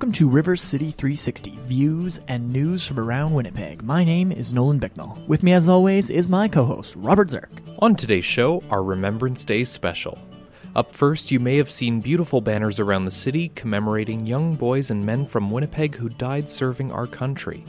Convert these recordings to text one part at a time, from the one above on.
Welcome to River City 360, views and news from around Winnipeg. My name is Nolan Bicknell. With me as always is my co-host, Robert Zirk. On today's show, our Remembrance Day special. Up first, you may have seen beautiful banners around the city commemorating young boys and men from Winnipeg who died serving our country.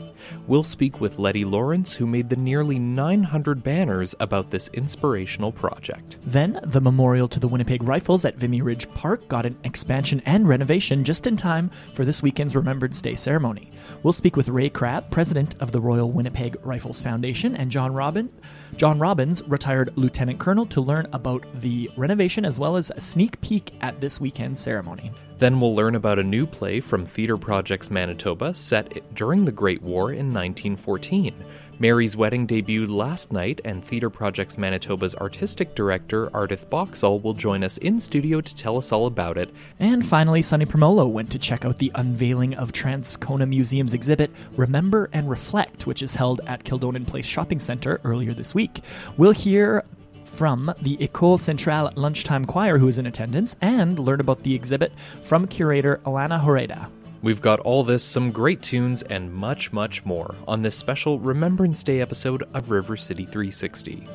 We'll speak with Letty Lawrence, who made the nearly 900 banners about this inspirational project. Then, the memorial to the Winnipeg Rifles at Vimy Ridge Park got an expansion and renovation just in time for this weekend's Remembrance Day ceremony. We'll speak with Ray Crabb, president of the Royal Winnipeg Rifles Foundation, and John Robbins, retired lieutenant colonel, to learn about the renovation as well as a sneak peek at this weekend's ceremony. Then we'll learn about a new play from Theatre Projects Manitoba set during the Great War in 1914. Mary's Wedding debuted last night, and Theatre Projects Manitoba's artistic director, Ardith Boxall, will join us in studio to tell us all about it. And finally, Sonny Promolo went to check out the unveiling of Transcona Museum's exhibit, Remember and Reflect, which is held at Kildonan Place Shopping Centre earlier this week. We'll hear from the École Centrale Lunchtime Choir, who is in attendance, and learn about the exhibit from curator Alana Horeda. We've got all this, some great tunes, and much, much more on this special Remembrance Day episode of River City 360.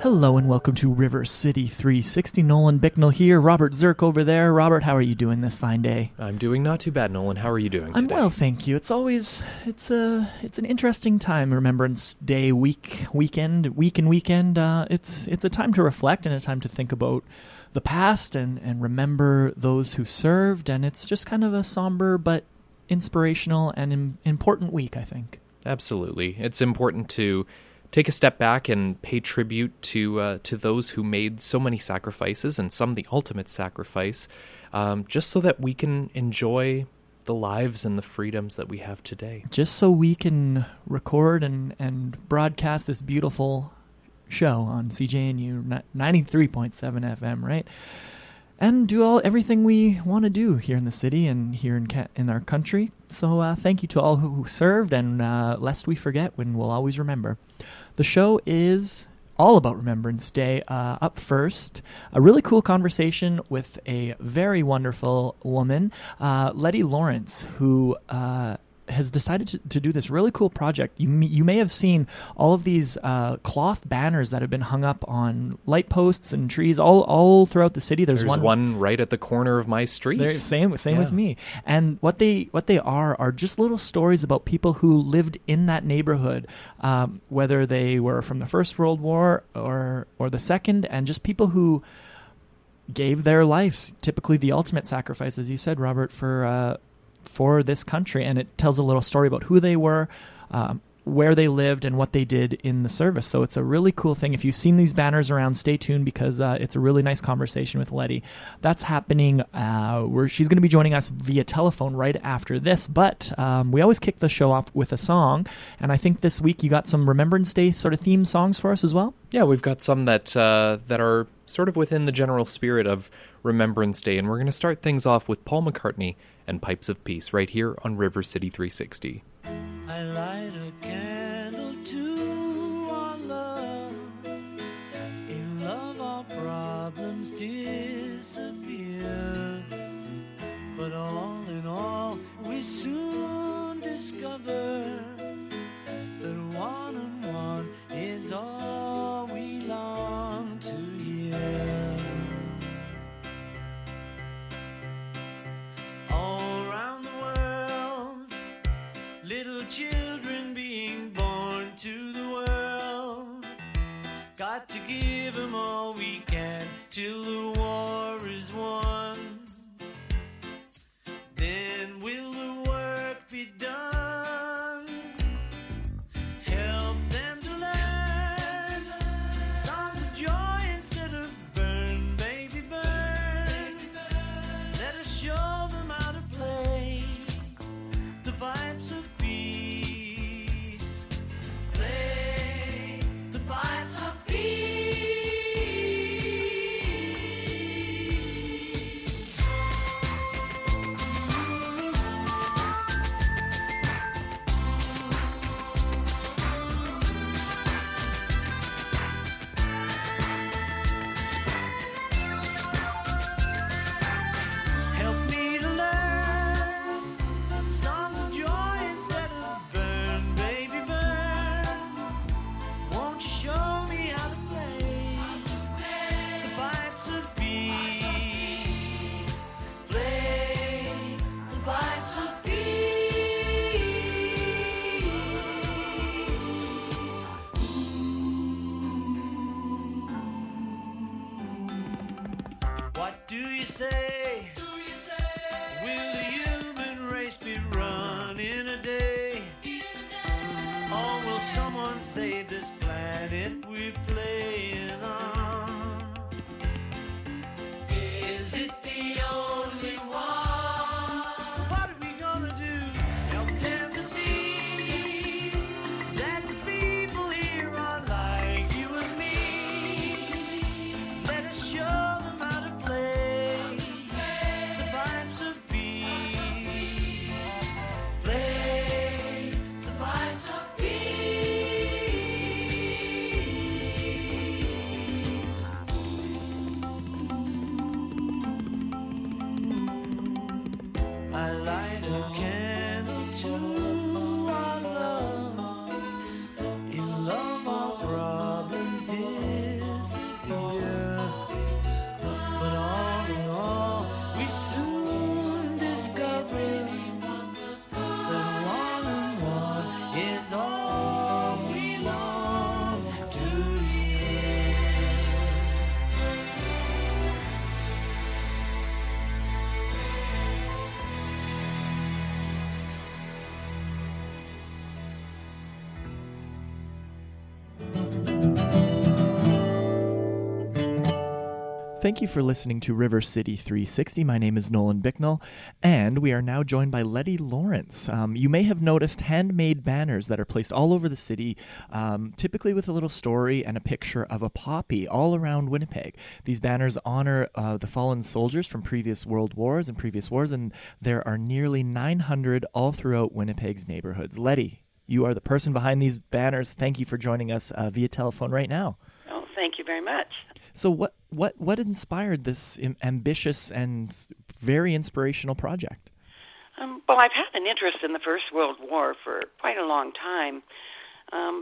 Hello and welcome to River City 360. Nolan Bicknell here, Robert Zirk over there. Robert, how are you doing this fine day? I'm doing not too bad, Nolan. How are you doing today? I'm well, thank you. It's an interesting time, Remembrance Day weekend. It's a time to reflect and a time to think about the past and remember those who served, and it's just kind of a somber but inspirational and important week, I think. Absolutely. It's important to take a step back and pay tribute to those who made so many sacrifices, and some the ultimate sacrifice, just so that we can enjoy the lives and the freedoms that we have today. Just so we can record and broadcast this beautiful show on CJNU 93.7 FM, right? And do everything we want to do here in the city and here in our country. So thank you to all who served, and lest we forget, when we'll always remember. The show is all about Remembrance Day. Up first, a really cool conversation with a very wonderful woman, Letty Lawrence, who has decided to do this really cool project. You may have seen all of these cloth banners that have been hung up on light posts and trees all throughout the city. There's one right at the corner of my street. Same yeah. With me. And what they are just little stories about people who lived in that neighborhood, whether they were from the First World War or the Second, and just people who gave their lives, typically the ultimate sacrifice, as you said, Robert, for this country. And it tells a little story about who they were, where they lived, and what they did in the service. So it's a really cool thing. If you've seen these banners around, stay tuned, because it's a really nice conversation with Letty. That's happening. She's going to be joining us via telephone right after this, but we always kick the show off with a song, and I think this week you got some Remembrance Day sort of theme songs for us as well? Yeah, we've got some that are sort of within the general spirit of Remembrance Day, and we're going to start things off with Paul McCartney and Pipes of Peace right here on River City 360. I light a candle to our love, and in love our problems disappear. But all in all, we soon discover that one and one is all we long to hear. Little children being born to the world, got to give them all we can till the war is won. Then will the work be done? Help them to learn songs of joy instead of burn, baby burn. Let us show them how to play the pipes of peace. say? Do you say? Will the human race be run in a day? Or will someone save this planet we're playing on? Is it the only one? Thank you for listening to River City 360. My name is Nolan Bicknell, and we are now joined by Letty Lawrence. You may have noticed handmade banners that are placed all over the city, typically with a little story and a picture of a poppy all around Winnipeg. These banners honor the fallen soldiers from previous world wars and and there are nearly 900 all throughout Winnipeg's neighborhoods. Letty, you are the person behind these banners. Thank you for joining us via telephone right now. Oh, thank you very much. So what inspired this ambitious and very inspirational project? Well, I've had an interest in the First World War for quite a long time,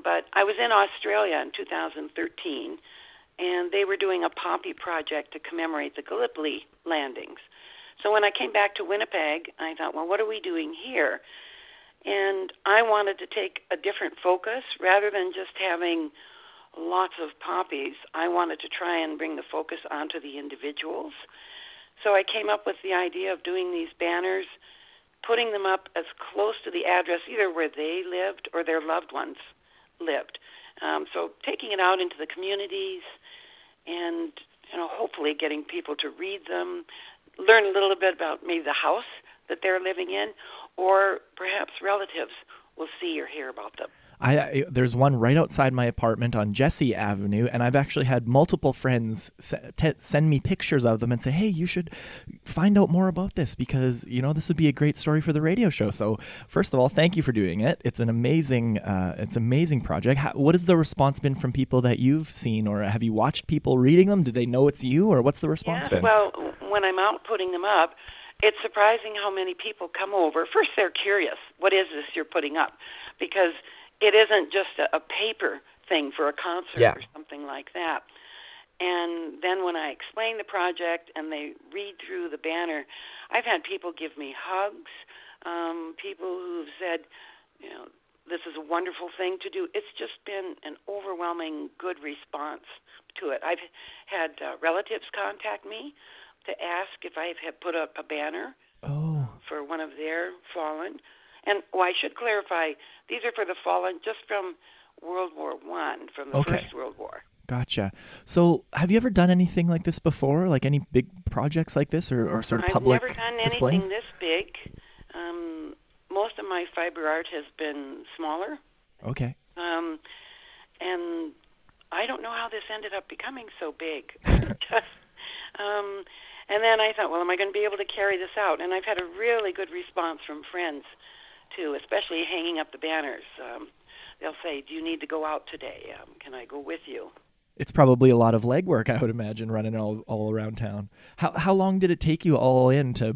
but I was in Australia in 2013, and they were doing a poppy project to commemorate the Gallipoli landings. So when I came back to Winnipeg, I thought, well, what are we doing here? And I wanted to take a different focus rather than just having lots of poppies. I wanted to try and bring the focus onto the individuals. So I came up with the idea of doing these banners, putting them up as close to the address, either where they lived or their loved ones lived. So taking it out into the communities and, you know, hopefully getting people to read them, learn a little bit about maybe the house that they're living in, or perhaps relatives will see or hear about them. There's one right outside my apartment on Jessie Avenue, and I've actually had multiple friends send me pictures of them and say, hey, you should find out more about this because, you know, this would be a great story for the radio show. So first of all, thank you for doing it. It's an amazing amazing project. What has the response been from people that you've seen, or have you watched people reading them? Do they know it's you, or what's the response been? Well, when I'm out putting them up, it's surprising how many people come over. First, they're curious. What is this you're putting up? Because it isn't just a paper thing for a concert or something like that. And then when I explain the project and they read through the banner, I've had people give me hugs, people who've said, you know, this is a wonderful thing to do. It's just been an overwhelming good response to it. I've had relatives contact me to ask if I have put up a banner for one of their fallen. And I should clarify, these are for the fallen just from World War I, from the First World War. Gotcha. So have you ever done anything like this before, like any big projects like this or sort of public displays? I've never done anything this big. Most of my fiber art has been smaller. Okay. And I don't know how this ended up becoming so big. And then I thought, well, am I going to be able to carry this out? And I've had a really good response from friends, too, especially hanging up the banners. They'll say, do you need to go out today? Can I go with you? It's probably a lot of legwork, I would imagine, running all around town. How long did it take you all in to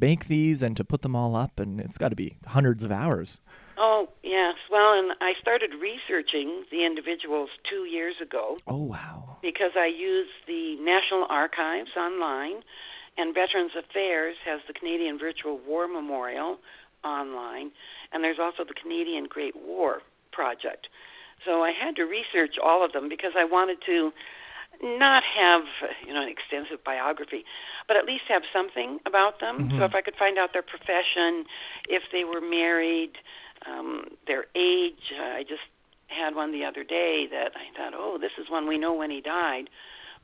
make these and to put them all up? And it's got to be hundreds of hours. Oh, yes. Well, and I started researching the individuals 2 years ago. Oh, wow. Because I use the National Archives online, and Veterans Affairs has the Canadian Virtual War Memorial online, and there's also the Canadian Great War Project. So I had to research all of them because I wanted to not have, you know, an extensive biography, but at least have something about them. Mm-hmm. So if I could find out their profession, if they were married, their age. I just had one the other day that I thought, oh, this is one we know when he died,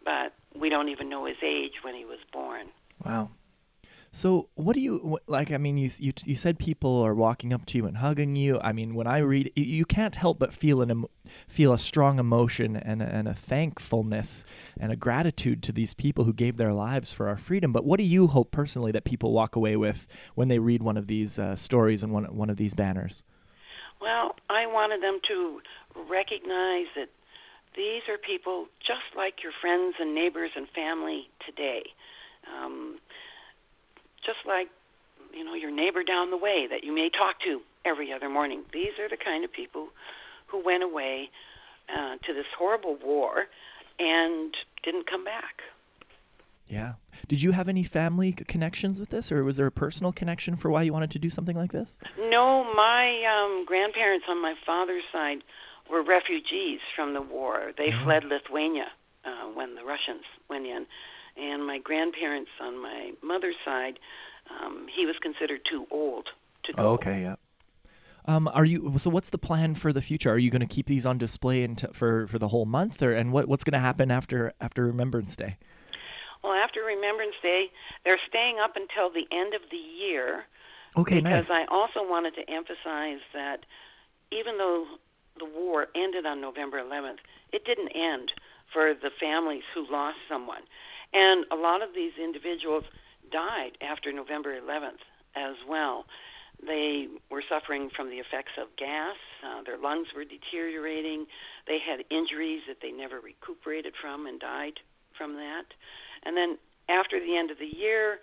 but we don't even know his age when he was born. Wow. So what do you, like, I mean, you said people are walking up to you and hugging you. I mean, when I read, you can't help but feel a strong emotion and a thankfulness and a gratitude to these people who gave their lives for our freedom. But what do you hope personally that people walk away with when they read one of these stories and one of these banners? Well, I wanted them to recognize that these are people just like your friends and neighbors and family today. Just like, you know, your neighbor down the way that you may talk to every other morning. These are the kind of people who went away to this horrible war and didn't come back. Yeah. Did you have any family connections with this, or was there a personal connection for why you wanted to do something like this? No, my grandparents on my father's side were refugees from the war. They fled Lithuania when the Russians went in. And my grandparents on my mother's side, he was considered too old to go. Oh, okay, yeah. So what's the plan for the future? Are you going to keep these on display for the whole month, or and what's going to happen after Remembrance Day? Well, after Remembrance Day, they're staying up until the end of the year. Okay, because nice. Because I also wanted to emphasize that even though the war ended on November 11th, it didn't end for the families who lost someone. And a lot of these individuals died after November 11th as well. They were suffering from the effects of gas. Their lungs were deteriorating. They had injuries that they never recuperated from and died from that. And then after the end of the year,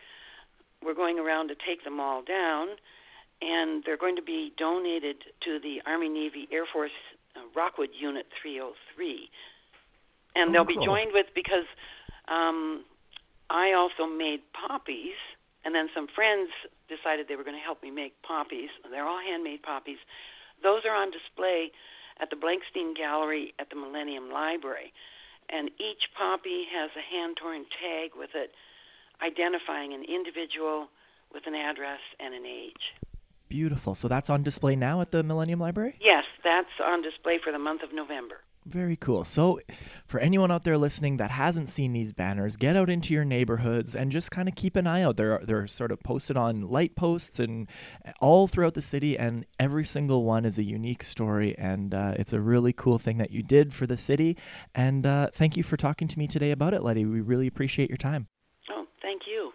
we're going around to take them all down, and they're going to be donated to the Army, Navy, Air Force Rockwood Unit 303. And they'll be joined with, because... I also made poppies, and then some friends decided they were going to help me make poppies. They're all handmade poppies. Those are on display at the Blankstein Gallery at the Millennium Library, and each poppy has a hand-torn tag with it identifying an individual with an address and an age. Beautiful. So that's on display now at the Millennium Library? Yes, that's on display for the month of November. Very cool. So for anyone out there listening that hasn't seen these banners, get out into your neighborhoods and just kind of keep an eye out. They're sort of posted on light posts and all throughout the city, and every single one is a unique story, and it's a really cool thing that you did for the city. And thank you for talking to me today about it, Letty. We really appreciate your time. Oh, thank you.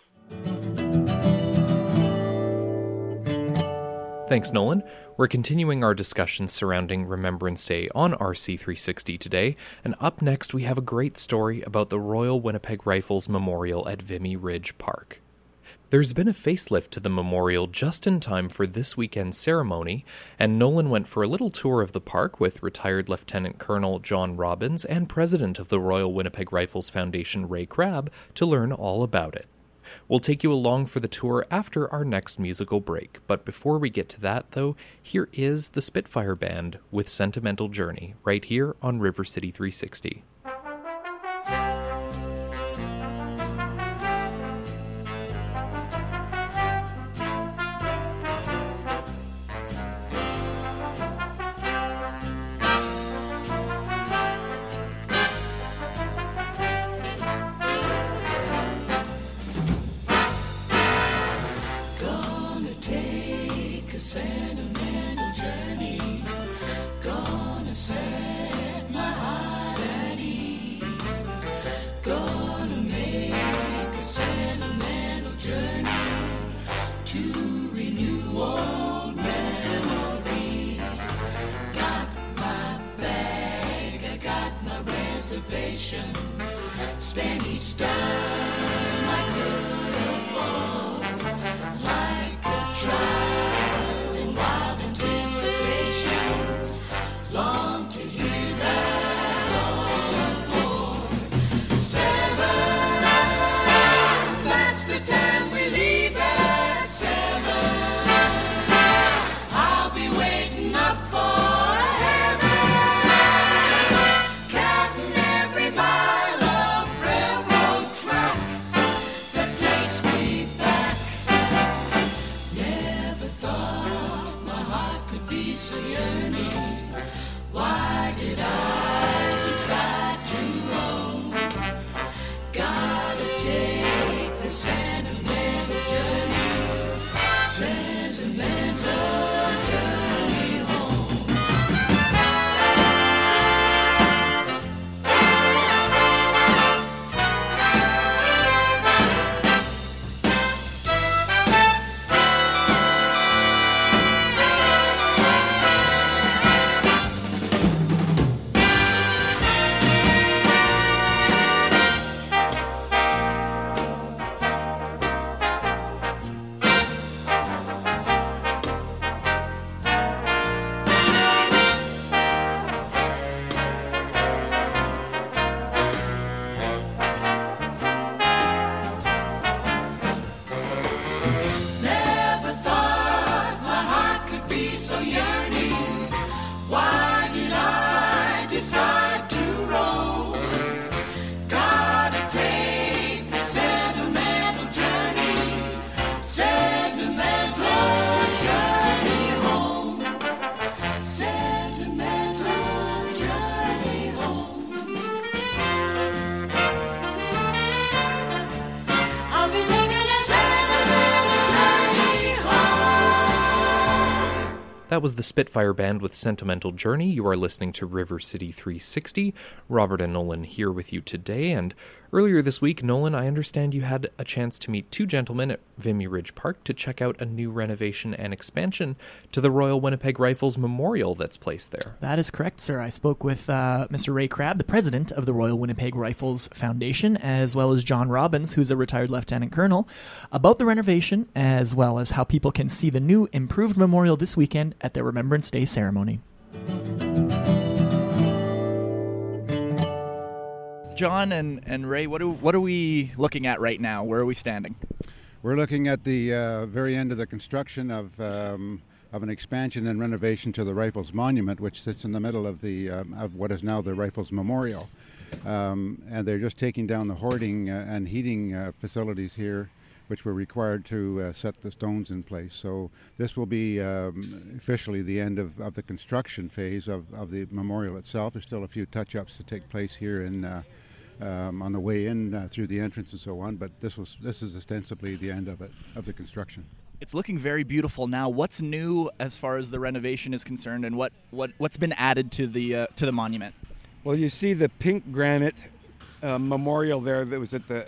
Thanks, Nolan. We're continuing our discussion surrounding Remembrance Day on RC360 today, and up next we have a great story about the Royal Winnipeg Rifles Memorial at Vimy Ridge Park. There's been a facelift to the memorial just in time for this weekend's ceremony, and Nolan went for a little tour of the park with retired Lieutenant Colonel John Robbins and President of the Royal Winnipeg Rifles Foundation, Ray Crabb, to learn all about it. We'll take you along for the tour after our next musical break, but before we get to that, though, here is the Spitfire Band with Sentimental Journey, right here on River City 360. Sentimental journey, gonna set my heart at ease. That was the Spitfire Band with Sentimental Journey. You are listening to River City 360. Robert and Nolan here with you today. And earlier this week, Nolan, I understand you had a chance to meet two gentlemen at Vimy Ridge Park to check out a new renovation and expansion to the Royal Winnipeg Rifles Memorial that's placed there. That is correct, sir. I spoke with Mr. Ray Crabb, the president of the Royal Winnipeg Rifles Foundation, as well as John Robbins, who's a retired lieutenant colonel, about the renovation, as well as how people can see the new improved memorial this weekend at their Remembrance Day ceremony. John and Ray, what are we looking at right now? Where are we standing? We're looking at the very end of the construction of an expansion and renovation to the Rifles Monument, which sits in the middle of the of what is now the Rifles Memorial. And they're just taking down the hoarding and heating facilities here, which were required to set the stones in place. So this will be officially the end of the construction phase of the memorial itself. There's still a few touch-ups to take place here in on the way in through the entrance and so on, but this is ostensibly the end of it, of the construction. It's looking very beautiful now. What's new as far as the renovation is concerned, and what's been added to the monument? Well, you see the pink granite memorial there that was at the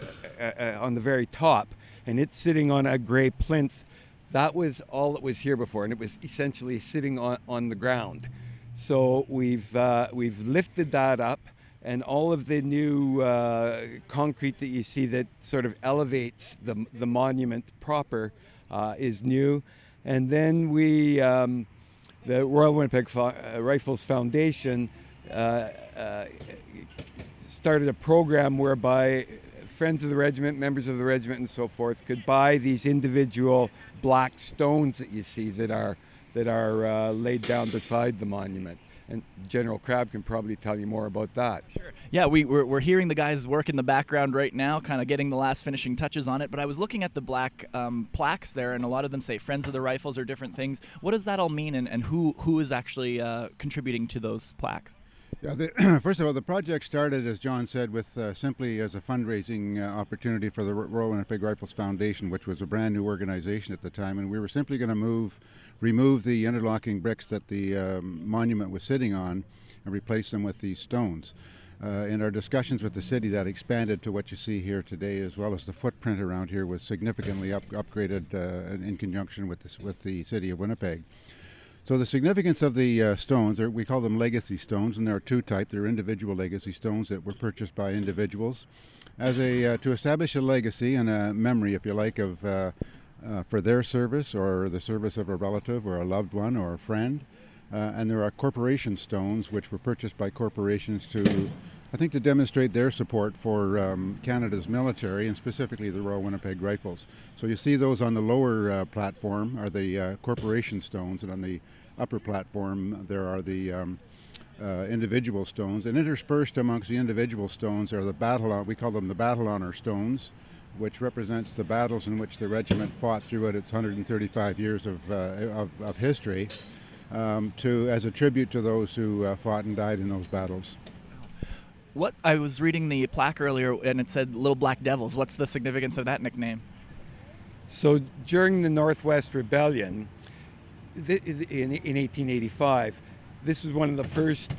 on the very top, and it's sitting on a gray plinth. That was all that was here before, and it was essentially sitting on the ground. So we've lifted that up, and all of the new concrete that you see that sort of elevates the monument proper is new. And then we, the Royal Winnipeg Rifles Foundation, started a program whereby friends of the regiment, members of the regiment, and so forth, could buy these individual black stones that you see that are laid down beside the monument. And General Crabb can probably tell you more about that. Sure. Yeah, we're hearing the guys work in the background right now, kind of getting the last finishing touches on it. But I was looking at the black plaques there, and a lot of them say "Friends of the Rifles" or different things. What does that all mean, and who is actually contributing to those plaques? Yeah, first of all, the project started, as John said, with simply as a fundraising opportunity for the Royal Winnipeg Rifles Foundation, which was a brand new organization at the time, and we were simply going to remove the interlocking bricks that the monument was sitting on and replace them with these stones. In our discussions with the city, that expanded to what you see here today, as well as the footprint around here was significantly upgraded in conjunction with the City of Winnipeg. So the significance of the stones, we call them legacy stones, and there are two types. They're individual legacy stones that were purchased by individuals as to establish a legacy and a memory, if you like, of for their service or the service of a relative or a loved one or a friend. And there are corporation stones, which were purchased by corporations to demonstrate their support for Canada's military, and specifically the Royal Winnipeg Rifles. So you see those on the lower platform are the corporation stones, and on the upper platform there are the individual stones. And interspersed amongst the individual stones are we call them the battle honor stones, which represents the battles in which the regiment fought throughout its 135 years of history. as a tribute to those who fought and died in those battles. What I was reading the plaque earlier, and it said Little Black Devils. What's the significance of that nickname? So during the Northwest Rebellion in 1885, this was one of the first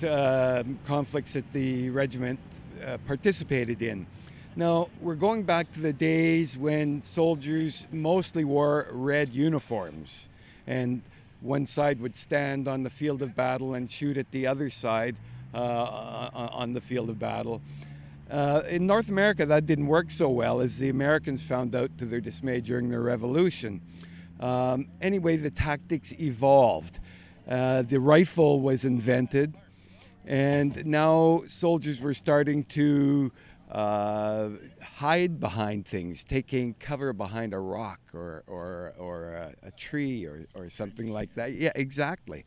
conflicts that the regiment participated in. Now, we're going back to the days when soldiers mostly wore red uniforms, and one side would stand on the field of battle and shoot at the other side on the field of battle. In North America, that didn't work so well, as the Americans found out to their dismay during the Revolution. Anyway, the tactics evolved. The rifle was invented, and now soldiers were starting to hide behind things, taking cover behind a rock or a tree or something like that. Yeah, exactly.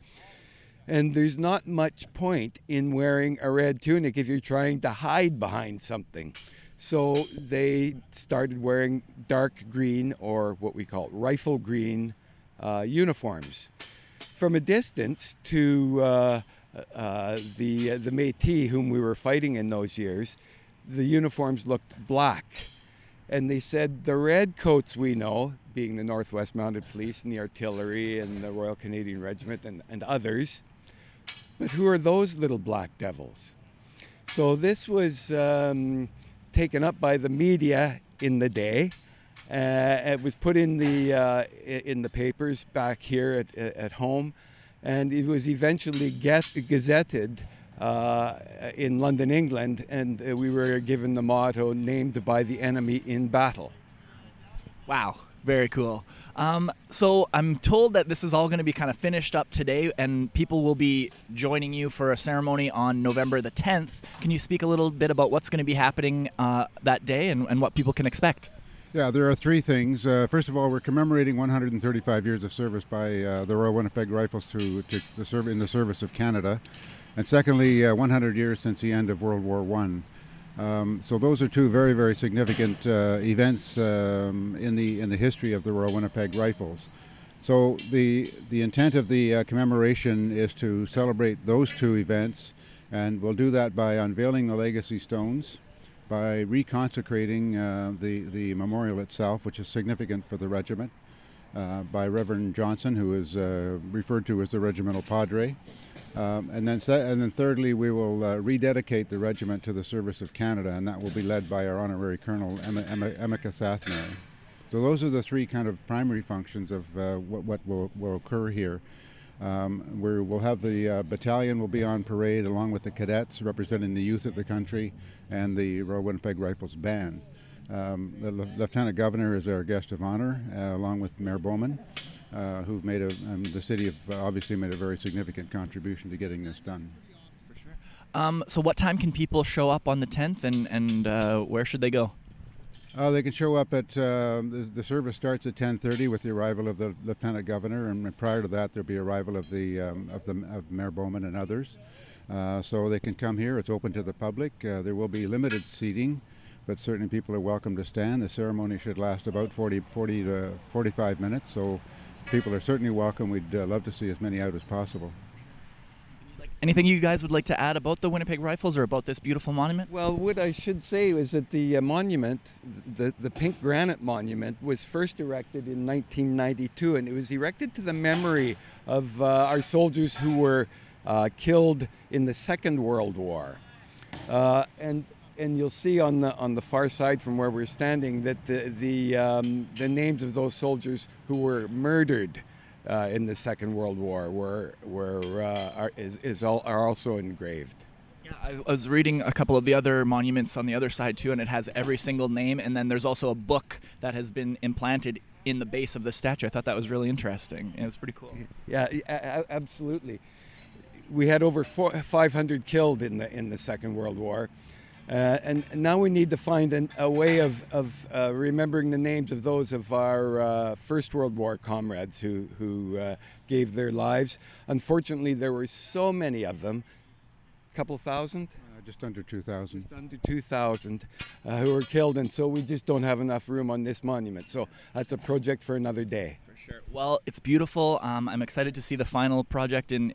And there's not much point in wearing a red tunic if you're trying to hide behind something. So they started wearing dark green, or what we call rifle green, uniforms. From a distance to the Métis whom we were fighting in those years, the uniforms looked black. And they said the red coats we know, being the Northwest Mounted Police and the artillery and the Royal Canadian Regiment and others, but who are those little black devils? So this was taken up by the media in the day. It was put in the papers back here at home, and it was eventually gazetted in London, England, and we were given the motto, named by the enemy in battle. Wow, very cool. So I'm told that this is all going to be kind of finished up today, and people will be joining you for a ceremony on November the 10th. Can you speak a little bit about what's going to be happening that day and what people can expect? Yeah, there are three things. First of all, we're commemorating 135 years of service by the Royal Winnipeg Rifles in the service of Canada. And secondly, 100 years since the end of World War I. So those are two very, very significant events in the history of the Royal Winnipeg Rifles. So the intent of the commemoration is to celebrate those two events, and we'll do that by unveiling the legacy stones, by reconsecrating the memorial itself, which is significant for the regiment, by Reverend Johnson, who is referred to as the regimental padre. And then thirdly, we will rededicate the regiment to the service of Canada, and that will be led by our honorary colonel, Emma Kasathner. So those are the three kind of primary functions of what will occur here. We'll have the battalion will be on parade along with the cadets representing the youth of the country and the Royal Winnipeg Rifles Band. The Lieutenant Governor is our guest of honor, along with Mayor Bowman, who've made the city have obviously made a very significant contribution to getting this done. For sure. So what time can people show up on the 10th, and where should they go? They can show up at, the service starts at 10:30 with the arrival of the Lieutenant Governor, and prior to that there'll be arrival of the Mayor Bowman and others. So they can come here. It's open to the public. There will be limited seating, but certainly people are welcome to stand. The ceremony should last about 40 to 45 minutes, so people are certainly welcome. We'd love to see as many out as possible. Anything you guys would like to add about the Winnipeg Rifles or about this beautiful monument? Well, what I should say is that the monument, the pink granite monument, was first erected in 1992, and it was erected to the memory of our soldiers who were killed in the Second World War. And you'll see on the far side from where we're standing that the names of those soldiers who were murdered in the Second World War are also engraved. Yeah, I was reading a couple of the other monuments on the other side too, and it has every single name. And then there's also a book that has been implanted in the base of the statue. I thought that was really interesting. It was pretty cool. Yeah, absolutely. We had over 500 killed in the Second World War, and now we need to find a way of remembering the names of those of our First World War comrades who gave their lives. Unfortunately, there were so many of them, couple thousand? Just under 2,000. Just under 2,000 who were killed, and so we just don't have enough room on this monument. So that's a project for another day. For sure. Well, it's beautiful. I'm excited to see the final project in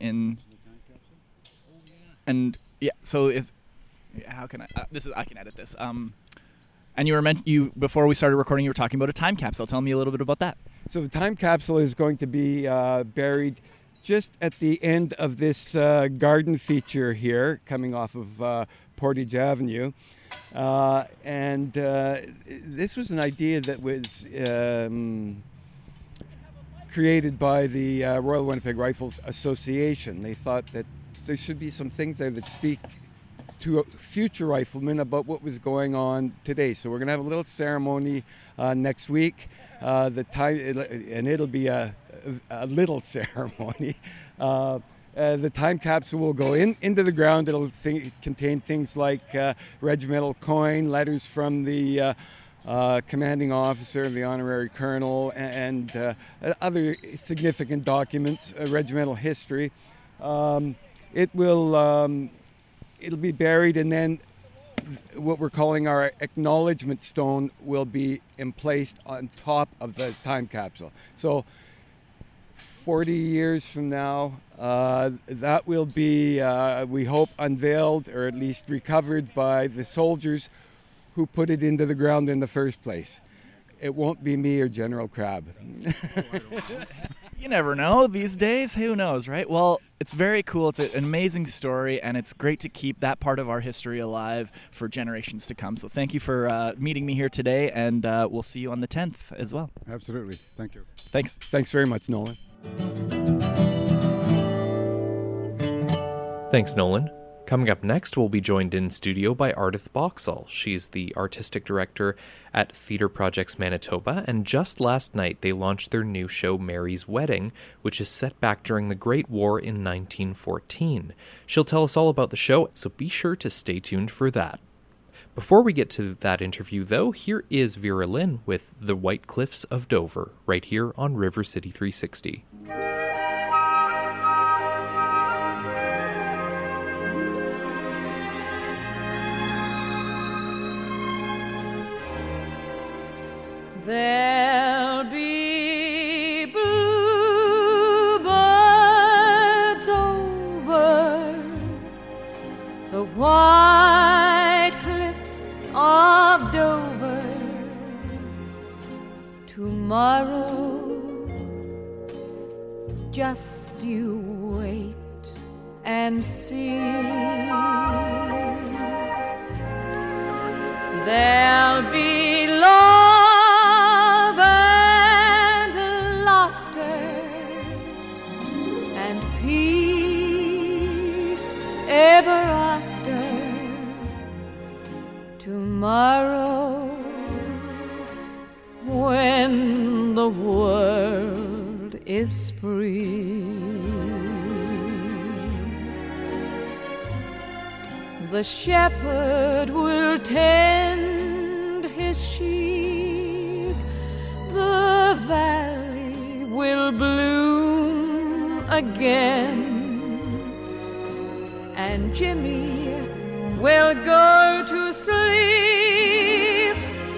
and yeah. So is how can I? This is I can edit this. And you were before we started recording, you were talking about a time capsule. Tell me a little bit about that. So the time capsule is going to be buried just at the end of this garden feature here, coming off of Portage Avenue. This was an idea that was created by the Royal Winnipeg Rifles Association. They thought that there should be some things there that speak to future riflemen about what was going on today. So we're going to have a little ceremony next week. It'll be a little ceremony. The time capsule will go into the ground. It'll contain things like regimental coin, letters from the commanding officer, the honorary colonel, and other significant documents, regimental history. It'll be buried, and then what we're calling our acknowledgement stone will be emplaced on top of the time capsule. So 40 years from now, that will be, we hope, unveiled or at least recovered by the soldiers who put it into the ground in the first place. It won't be me or General Crabb. You never know these days. Who knows, right? Well, it's very cool. It's an amazing story, and it's great to keep that part of our history alive for generations to come. So thank you for meeting me here today, and we'll see you on the 10th as well. Absolutely. Thank you. Thanks. Thanks very much, Nolan. Thanks, Nolan. Coming up next, we'll be joined in studio by Ardith Boxall. She's the artistic director at Theatre Projects Manitoba, and just last night they launched their new show, Mary's Wedding, which is set back during the Great War in 1914. She'll tell us all about the show, so be sure to stay tuned for that. Before we get to that interview, though, here is Vera Lynn with The White Cliffs of Dover, right here on River City 360. There'll be bluebirds over the white cliffs of Dover. Tomorrow, just you wait and see. There'll be love. Ever after tomorrow, when the world is free, the shepherd will tend his sheep, the valley will bloom again. And Jimmy will go to sleep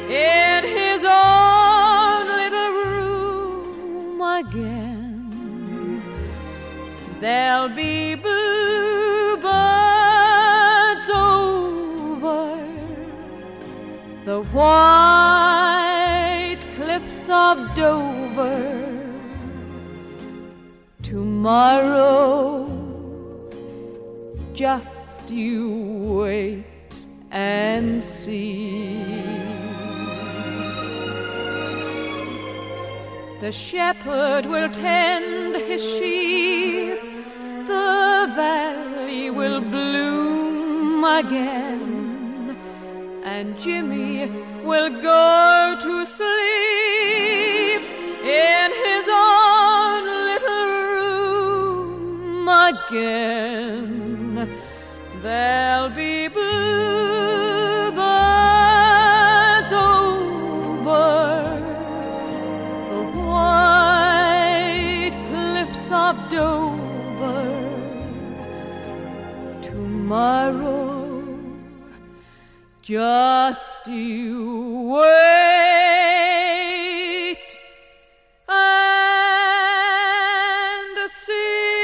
in his own little room again. There'll be bluebirds over the white cliffs of Dover. Tomorrow, just you wait and see. The shepherd will tend his sheep, the valley will bloom again, and Jimmy will go to sleep in his own little room again. There'll be bluebirds over the white cliffs of Dover. tomorrow. Just you wait and see.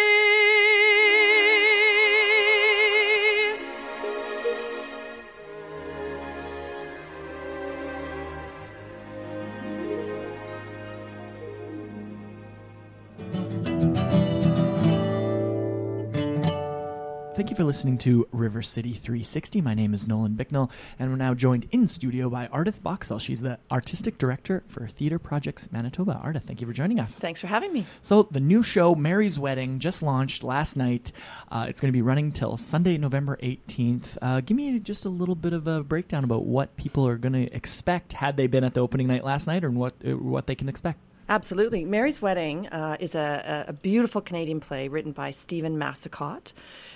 Thank you for listening to River City 360. My name is Nolan Bicknell, and we're now joined in studio by Ardith Boxall. She's the Artistic Director for Theatre Projects Manitoba. Ardith, thank you for joining us. Thanks for having me. So the new show, Mary's Wedding, just launched last night. It's going to be running till Sunday, November 18th. Give me just a little bit of a breakdown about what people are going to expect had they been at the opening night last night, and what they can expect. Absolutely. Mary's Wedding is a beautiful Canadian play written by Stephen Massicotte.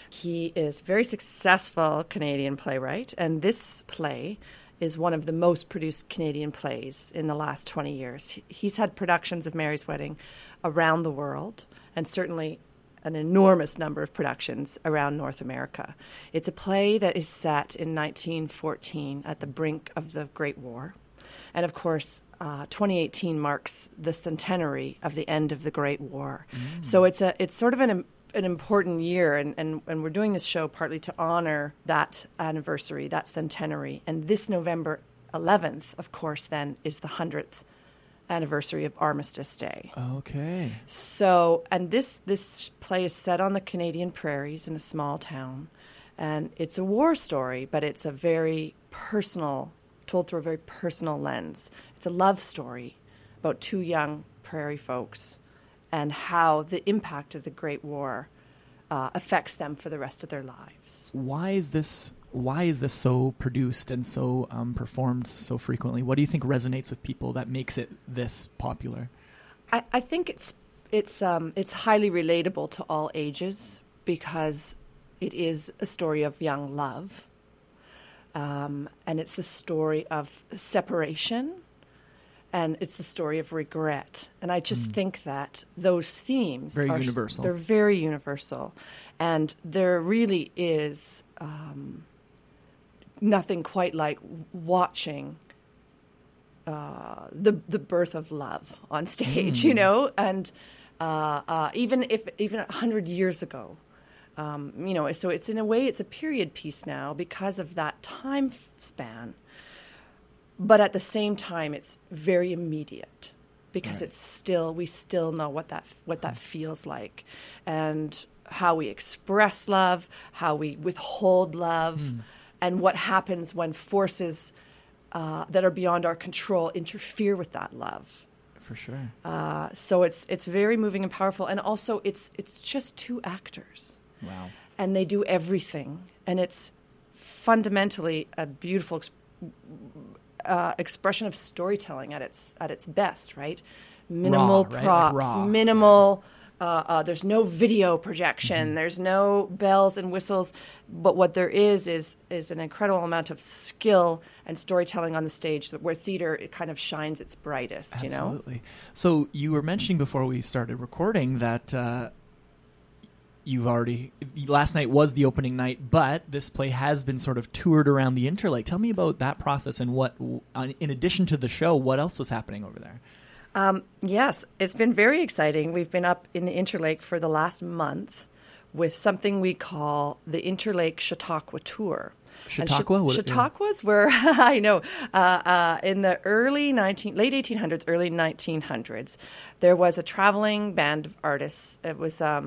He is a very successful Canadian playwright, and this play is one of the most produced Canadian plays in the last 20 years. He's had productions of Mary's Wedding around the world, and certainly an enormous number of productions around North America. It's a play that is set in 1914 at the brink of the Great War. And, of course, 2018 marks the centenary of the end of the Great War. Mm. So it's sort of an important year, and we're doing this show partly to honor that anniversary, that centenary. And this November 11th, of course, then, is the 100th anniversary of Armistice Day. Okay. So, and this play is set on the Canadian prairies in a small town. And it's a war story, but it's a very personal story, told through a very personal lens. It's a love story about two young prairie folks and how the impact of the Great War affects them for the rest of their lives. Why is this so produced and so performed so frequently? What do you think resonates with people that makes it this popular? I think it's highly relatable to all ages because it is a story of young love. And it's the story of separation, and it's the story of regret. And I just think that those themes are universal. They're very universal. And there really is nothing quite like watching the birth of love on stage, you know? And even 100 years ago, so it's in a way, it's a period piece now because of that time span. But at the same time, it's very immediate because It's we still know what that feels like, and how we express love, how we withhold love, and what happens when forces that are beyond our control interfere with that love. For sure. So it's very moving and powerful, and also it's just two actors. Wow. And they do everything. And it's fundamentally a beautiful expression of storytelling at its best, right? Minimal props, right? Like minimal, there's no video projection, there's no bells and whistles. But what there is an incredible amount of skill and storytelling on the stage where theater, it kind of shines its brightest, Absolutely. You know? Absolutely. So you were mentioning before we started recording that... last night was the opening night, but this play has been sort of toured around the Interlake. Tell me about that process and what, in addition to the show, what else was happening over there? Yes, it's been very exciting. We've been up in the Interlake for the last month with something we call the Interlake Chautauqua Tour. Chautauquas were, I know, in the late 1800s, early 1900s, there was a traveling band of artists. It was a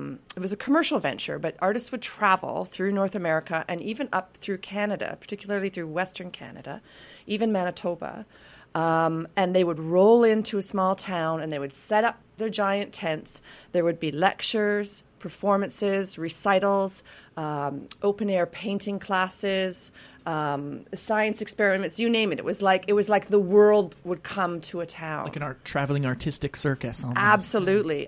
commercial venture, but artists would travel through North America and even up through Canada, particularly through Western Canada, even Manitoba, and they would roll into a small town and they would set up their giant tents. There would be lectures, performances, recitals, open-air painting classes, science experiments, you name it. It was like the world would come to a town. Like an traveling artistic circus almost. Absolutely.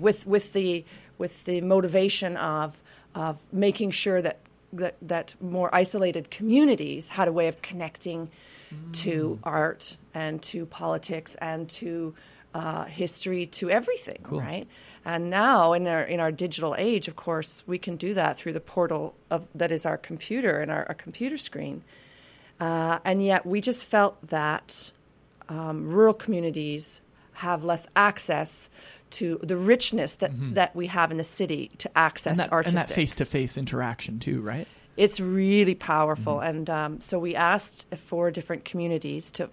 With the motivation of making sure that more isolated communities had a way of connecting to art and to politics and to history, to everything, cool. Right? And now in our digital age, of course, we can do that through the portal that is our computer and our computer screen. And yet we just felt that rural communities have less access to the richness that we have in the city to access artistic. And that face-to-face interaction too, right? It's really powerful. Mm-hmm. And so we asked 4 different communities to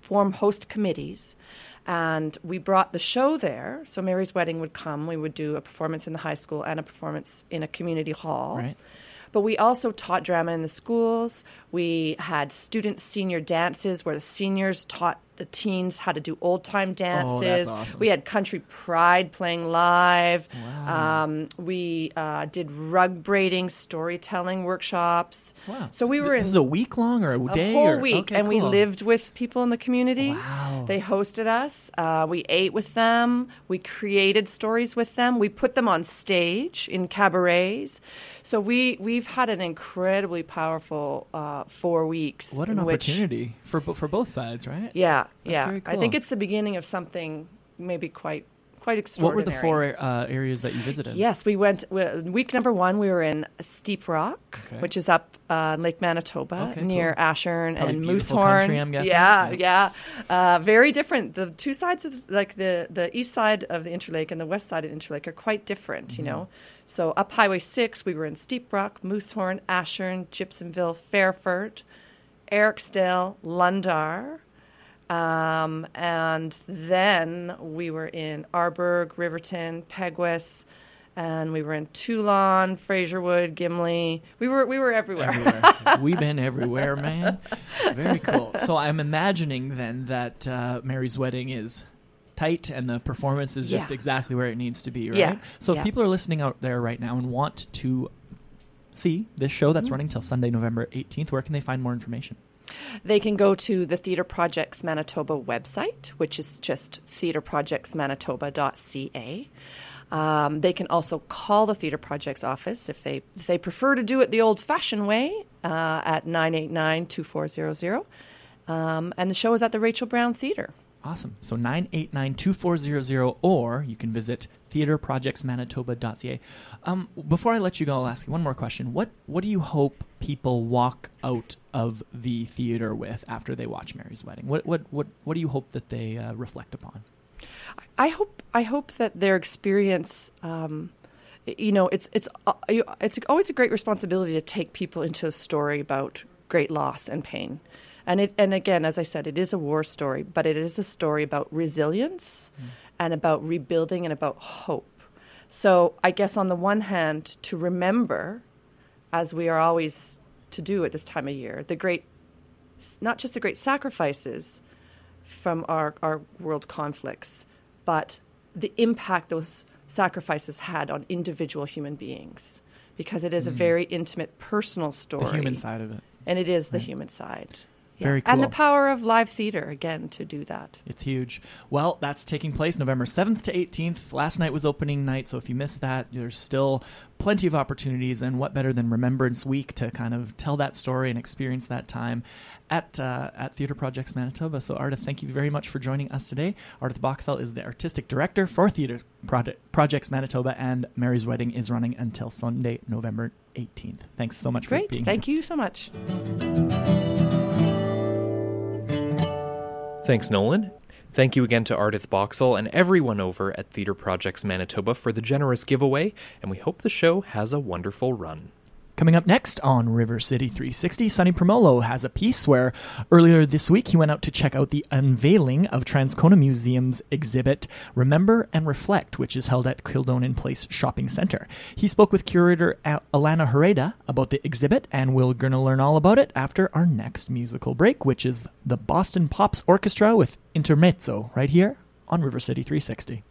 form host committees. And we brought the show there. So Mary's Wedding would come. We would do a performance in the high school and a performance in a community hall. Right. But we also taught drama in the schools. We had student-senior dances where the seniors taught the teens how to do old-time dances. Oh, that's awesome. We had Country Pride playing live. Wow. We did rug braiding, storytelling workshops. Wow. So we were in... This is a week long or a day? A whole week. Okay, and cool. We lived with people in the community. Wow. They hosted us. We ate with them. We created stories with them. We put them on stage in cabarets. So we've had an incredibly powerful 4 weeks. What an opportunity for both sides, right? Yeah. That's very cool. I think it's the beginning of something maybe quite extraordinary. What were the 4 areas that you visited? Yes, we went week number 1. We were in Steep Rock, which is up in Lake Manitoba, near Ashern and Moosehorn. Country, I'm guessing. Yeah. Very different. The two sides of the east side of the Interlake and the west side of the Interlake are quite different. Mm-hmm. You know. So up Highway 6, we were in Steep Rock, Moosehorn, Ashern, Gypsumville, Fairford, Ericksdale, Lundar. And then we were in Arburg, Riverton, Pegwas, and we were in Toulon, Fraserwood, Gimli. We were everywhere. We've been everywhere, man. Very cool. So I'm imagining then that Mary's Wedding is tight and the performance is just exactly where it needs to be, right? Yeah. So if people are listening out there right now and want to see this show that's running till Sunday, November 18th, where can they find more information? They can go to the Theatre Projects Manitoba website, which is just theatreprojectsmanitoba.ca. They can also call the Theatre Projects office if they prefer to do it the old-fashioned way at 989-2400. And the show is at the Rachel Brown Theatre. Awesome. So 989-2400, or you can visit theatreprojectsmanitoba.ca. Before I let you go, I'll ask you one more question. What do you hope people walk out of the theater with after they watch Mary's Wedding? What do you hope that they reflect upon? I hope that their experience, it's always a great responsibility to take people into a story about great loss and pain. And again, as I said, it is a war story, but it is a story about resilience and about rebuilding and about hope. So I guess on the one hand, to remember, as we are always to do at this time of year, not just the great sacrifices from our world conflicts, but the impact those sacrifices had on individual human beings, because it is a very intimate, personal story. The human side of it. And it is the human side. Yeah. Very cool. And the power of live theater, again, to do that. It's huge. Well, that's taking place November 7th to 18th. Last night was opening night, so if you missed that, there's still plenty of opportunities, and what better than Remembrance Week to kind of tell that story and experience that time at Theatre Projects Manitoba. So, Ardith, thank you very much for joining us today. Ardith Boxall is the Artistic Director for Theatre Projects Manitoba, and Mary's Wedding is running until Sunday, November 18th. Thanks so much for being here. Great. Thank you so much. Thanks, Nolan. Thank you again to Ardith Boxall and everyone over at Theatre Projects Manitoba for the generous giveaway, and we hope the show has a wonderful run. Coming up next on River City 360, Sonny Promolo has a piece where earlier this week he went out to check out the unveiling of Transcona Museum's exhibit Remember and Reflect, which is held at Kildonan Place Shopping Centre. He spoke with curator Alana Horeda about the exhibit, and we're going to learn all about it after our next musical break, which is the Boston Pops Orchestra with Intermezzo, right here on River City 360.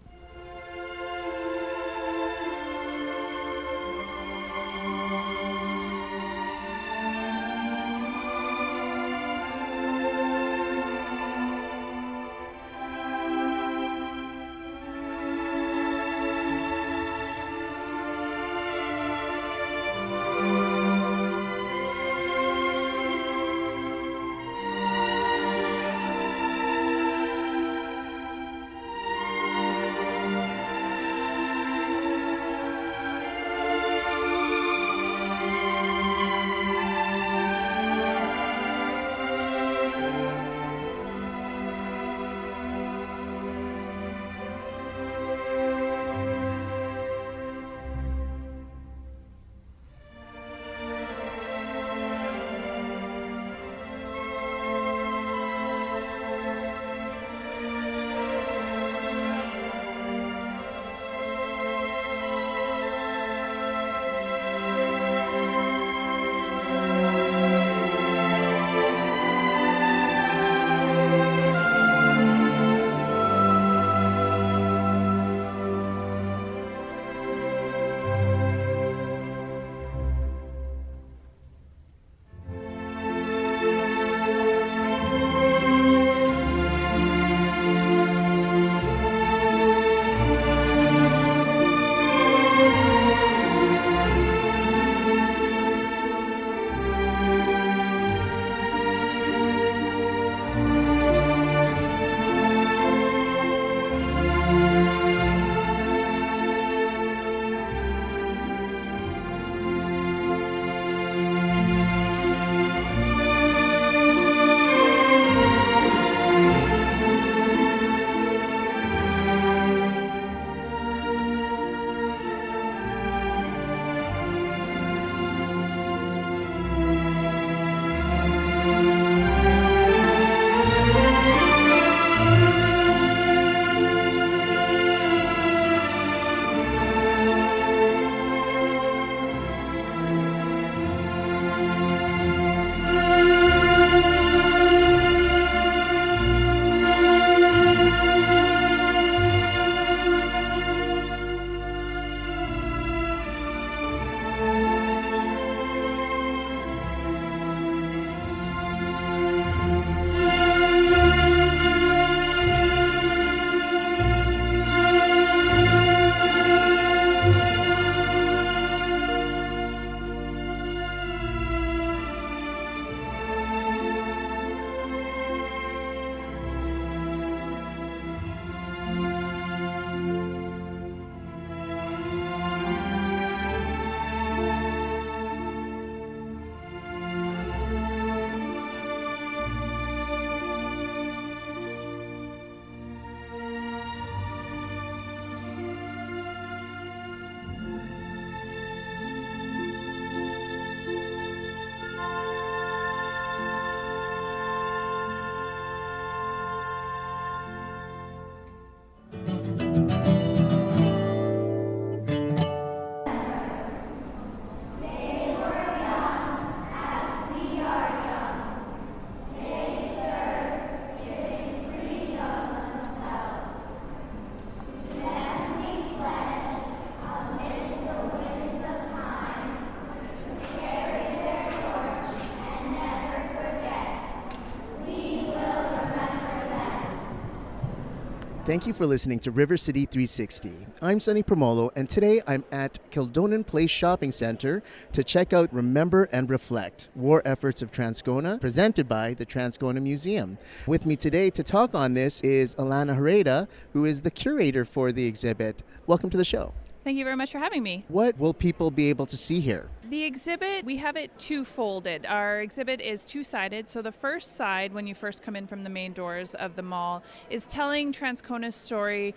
Thank you for listening to River City 360. I'm Sonny Promolo, and today I'm at Kildonan Place Shopping Centre to check out Remember and Reflect, War Efforts of Transcona, presented by the Transcona Museum. With me today to talk on this is Alana Horeda, who is the curator for the exhibit. Welcome to the show. Thank you very much for having me. What will people be able to see here? The exhibit, we have it two-folded. Our exhibit is two-sided. So the first side, when you first come in from the main doors of the mall, is telling Transcona's story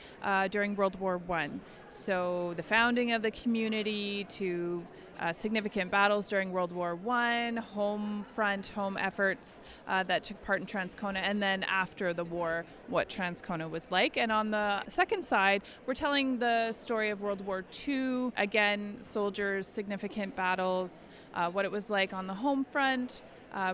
during World War I. So the founding of the community to significant battles during World War I, home efforts that took part in Transcona, and then after the war, what Transcona was like. And on the second side, we're telling the story of World War II, again, soldiers, significant battles, what it was like on the home front,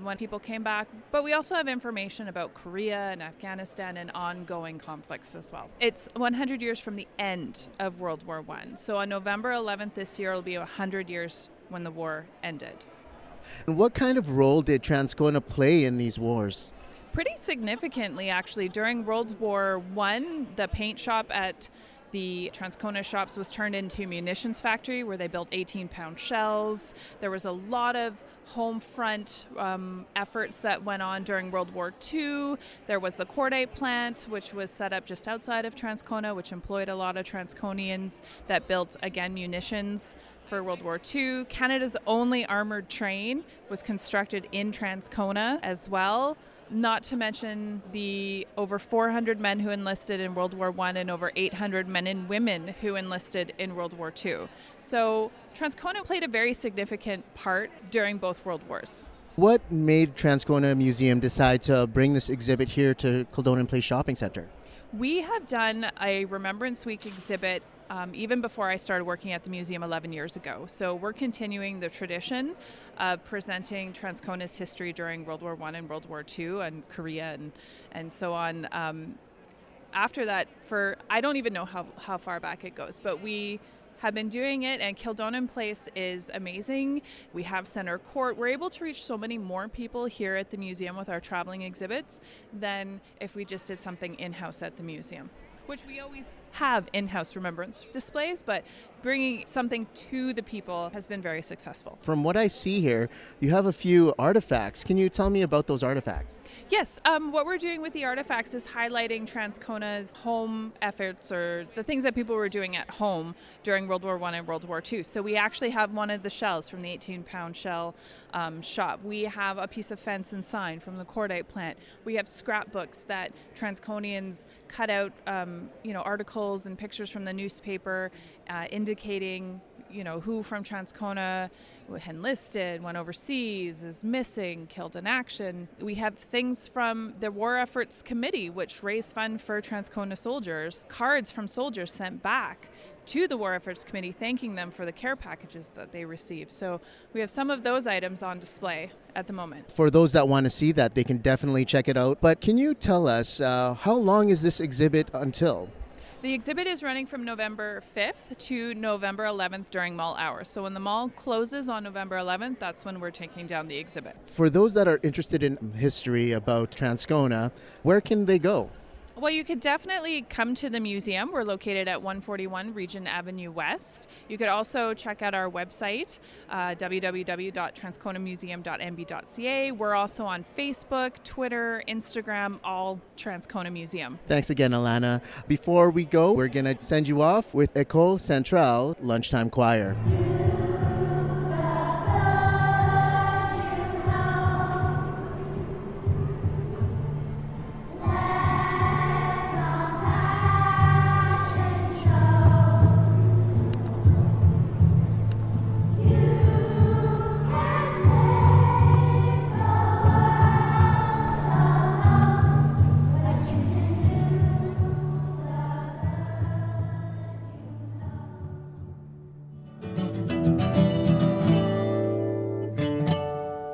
when people came back, but we also have information about Korea and Afghanistan and ongoing conflicts as well. It's 100 years from the end of World War I. So on November 11th this year, it'll be 100 years when the war ended. And what kind of role did Transcona play in these wars? Pretty significantly, actually. During World War I, the paint shop at the Transcona shops was turned into a munitions factory where they built 18-pound shells. There was a lot of home front efforts that went on during World War II. There was the Cordite plant, which was set up just outside of Transcona, which employed a lot of Transconians that built, again, munitions for World War II. Canada's only armoured train was constructed in Transcona as well. Not to mention the over 400 men who enlisted in World War I and over 800 men and women who enlisted in World War II. So Transcona played a very significant part during both World Wars. What made Transcona Museum decide to bring this exhibit here to Kildonan Place Shopping Centre? We have done a Remembrance Week exhibit even before I started working at the museum 11 years ago. So we're continuing the tradition of presenting Transcona's history during World War I and World War II and Korea and so on. After that, I don't even know how far back it goes, but we have been doing it, and Kildonan Place is amazing. We have Centre Court. We're able to reach so many more people here at the museum with our traveling exhibits than if we just did something in-house at the museum, which we always have in-house remembrance displays, but bringing something to the people has been very successful. From what I see here, you have a few artifacts. Can you tell me about those artifacts? Yes, what we're doing with the artifacts is highlighting Transcona's home efforts or the things that people were doing at home during World War I and World War II. So we actually have one of the shells from the 18-pound shell shop. We have a piece of fence and sign from the Cordite plant. We have scrapbooks that Transconians cut out, articles and pictures from the newspaper indicating, who from Transcona enlisted, went overseas, is missing, killed in action. We have things from the War Efforts Committee, which raised funds for Transcona soldiers, cards from soldiers sent back to the War Efforts Committee, thanking them for the care packages that they received. So we have some of those items on display at the moment. For those that want to see that, they can definitely check it out. But can you tell us, how long is this exhibit until? The exhibit is running from November 5th to November 11th during mall hours. So when the mall closes on November 11th, that's when we're taking down the exhibit. For those that are interested in history about Transcona, where can they go? Well, you could definitely come to the museum. We're located at 141 Regent Avenue West. You could also check out our website, www.transconamuseum.mb.ca. We're also on Facebook, Twitter, Instagram, all Transcona Museum. Thanks again, Alana. Before we go, we're going to send you off with École Centrale Lunchtime Choir.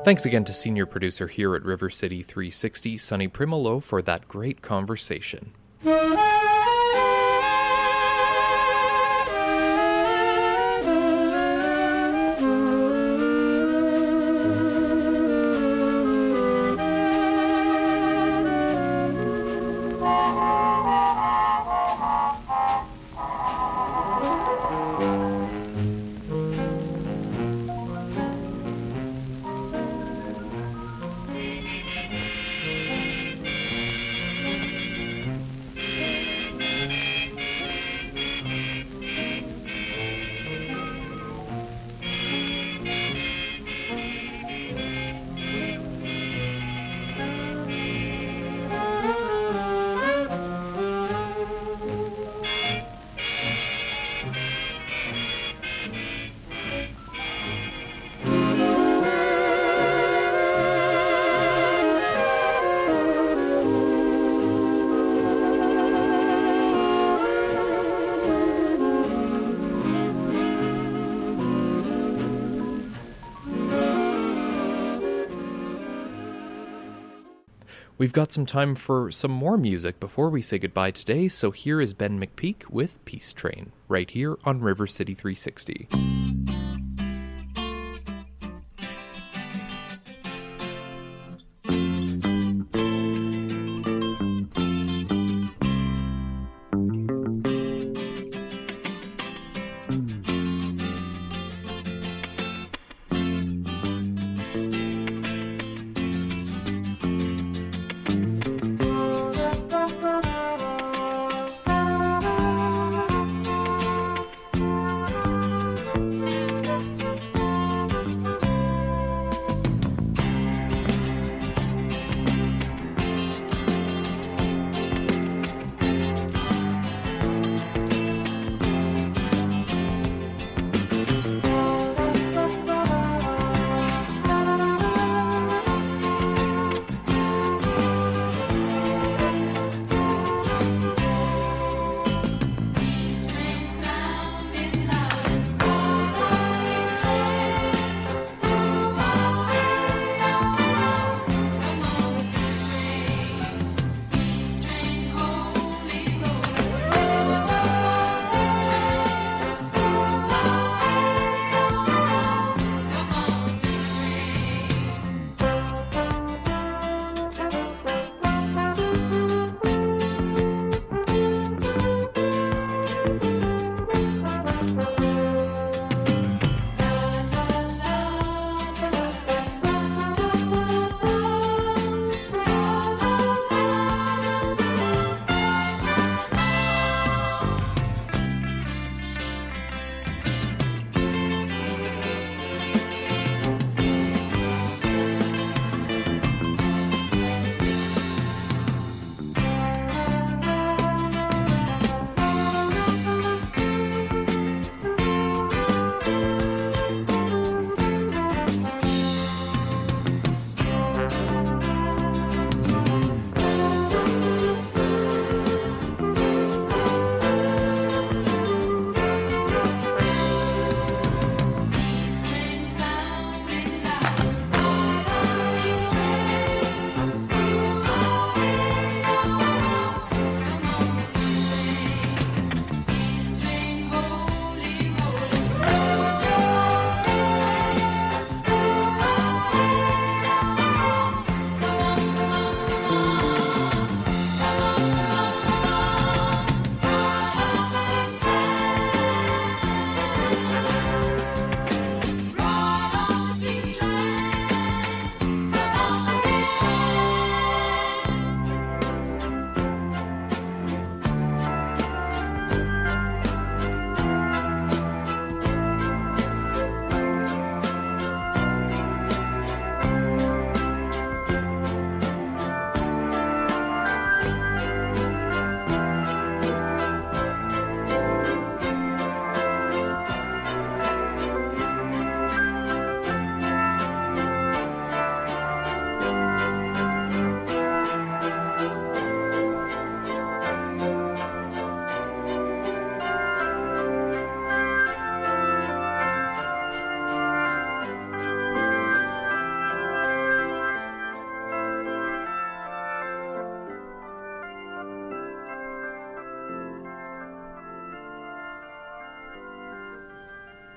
Thanks again to senior producer here at River City 360, Sonny Promolo, for that great conversation. We've got some time for some more music before we say goodbye today, so here is Ben McPeak with Peace Train, right here on River City 360.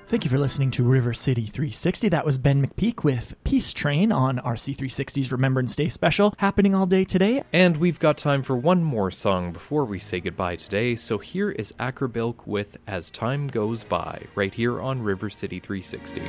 Thank you for listening to River City 360. That was Ben McPeak with Peace Train on RC360's Remembrance Day special, happening all day today. And we've got time for one more song before we say goodbye today, so here is Ackerbilk with As Time Goes By, right here on River City 360.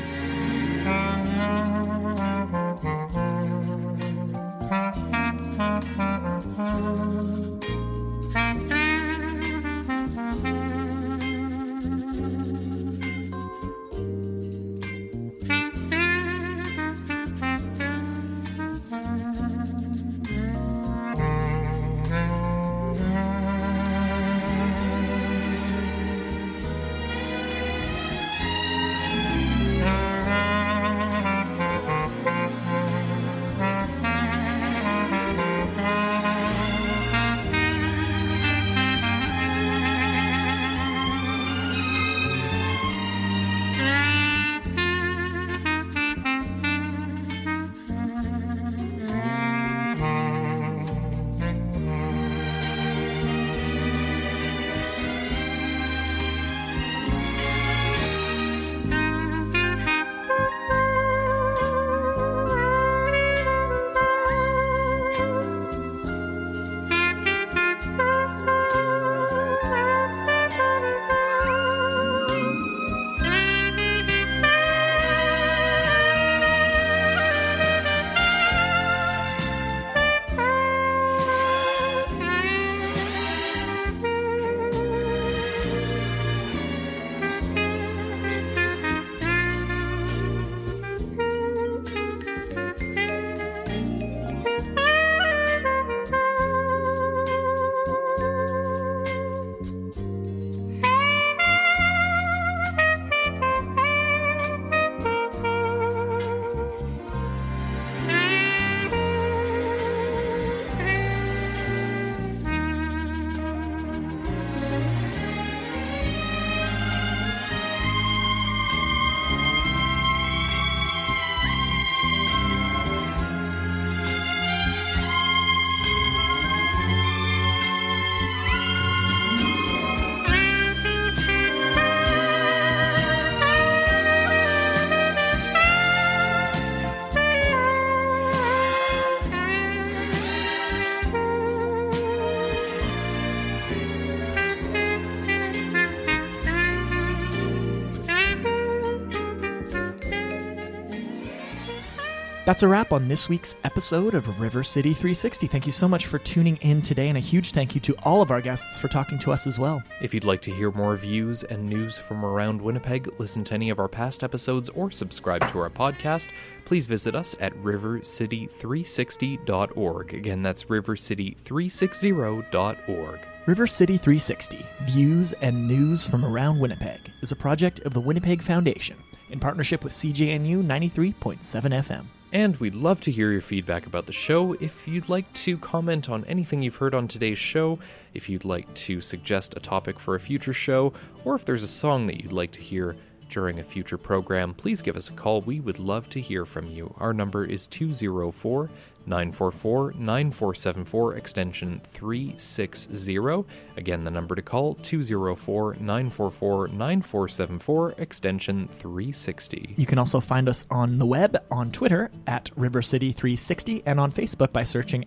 That's a wrap on this week's episode of River City 360. Thank you so much for tuning in today, and a huge thank you to all of our guests for talking to us as well. If you'd like to hear more views and news from around Winnipeg, listen to any of our past episodes, or subscribe to our podcast, please visit us at rivercity360.org. Again, that's rivercity360.org. River City 360, Views and News from Around Winnipeg, is a project of the Winnipeg Foundation in partnership with CJNU 93.7 FM. And we'd love to hear your feedback about the show. If you'd like to comment on anything you've heard on today's show, if you'd like to suggest a topic for a future show, or if there's a song that you'd like to hear during a future program, please give us a call. We would love to hear from you. Our number is 204-944-9474, extension 360. Again, the number to call, 204-944-9474, extension 360. You can also find us on the web, on Twitter, at River City 360, and on Facebook by searching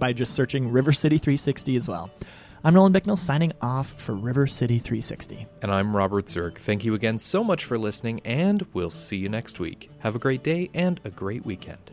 by just searching River City 360 as well. I'm Nolan Bicknell, signing off for River City 360. And I'm Robert Zirk. Thank you again so much for listening, and we'll see you next week. Have a great day and a great weekend.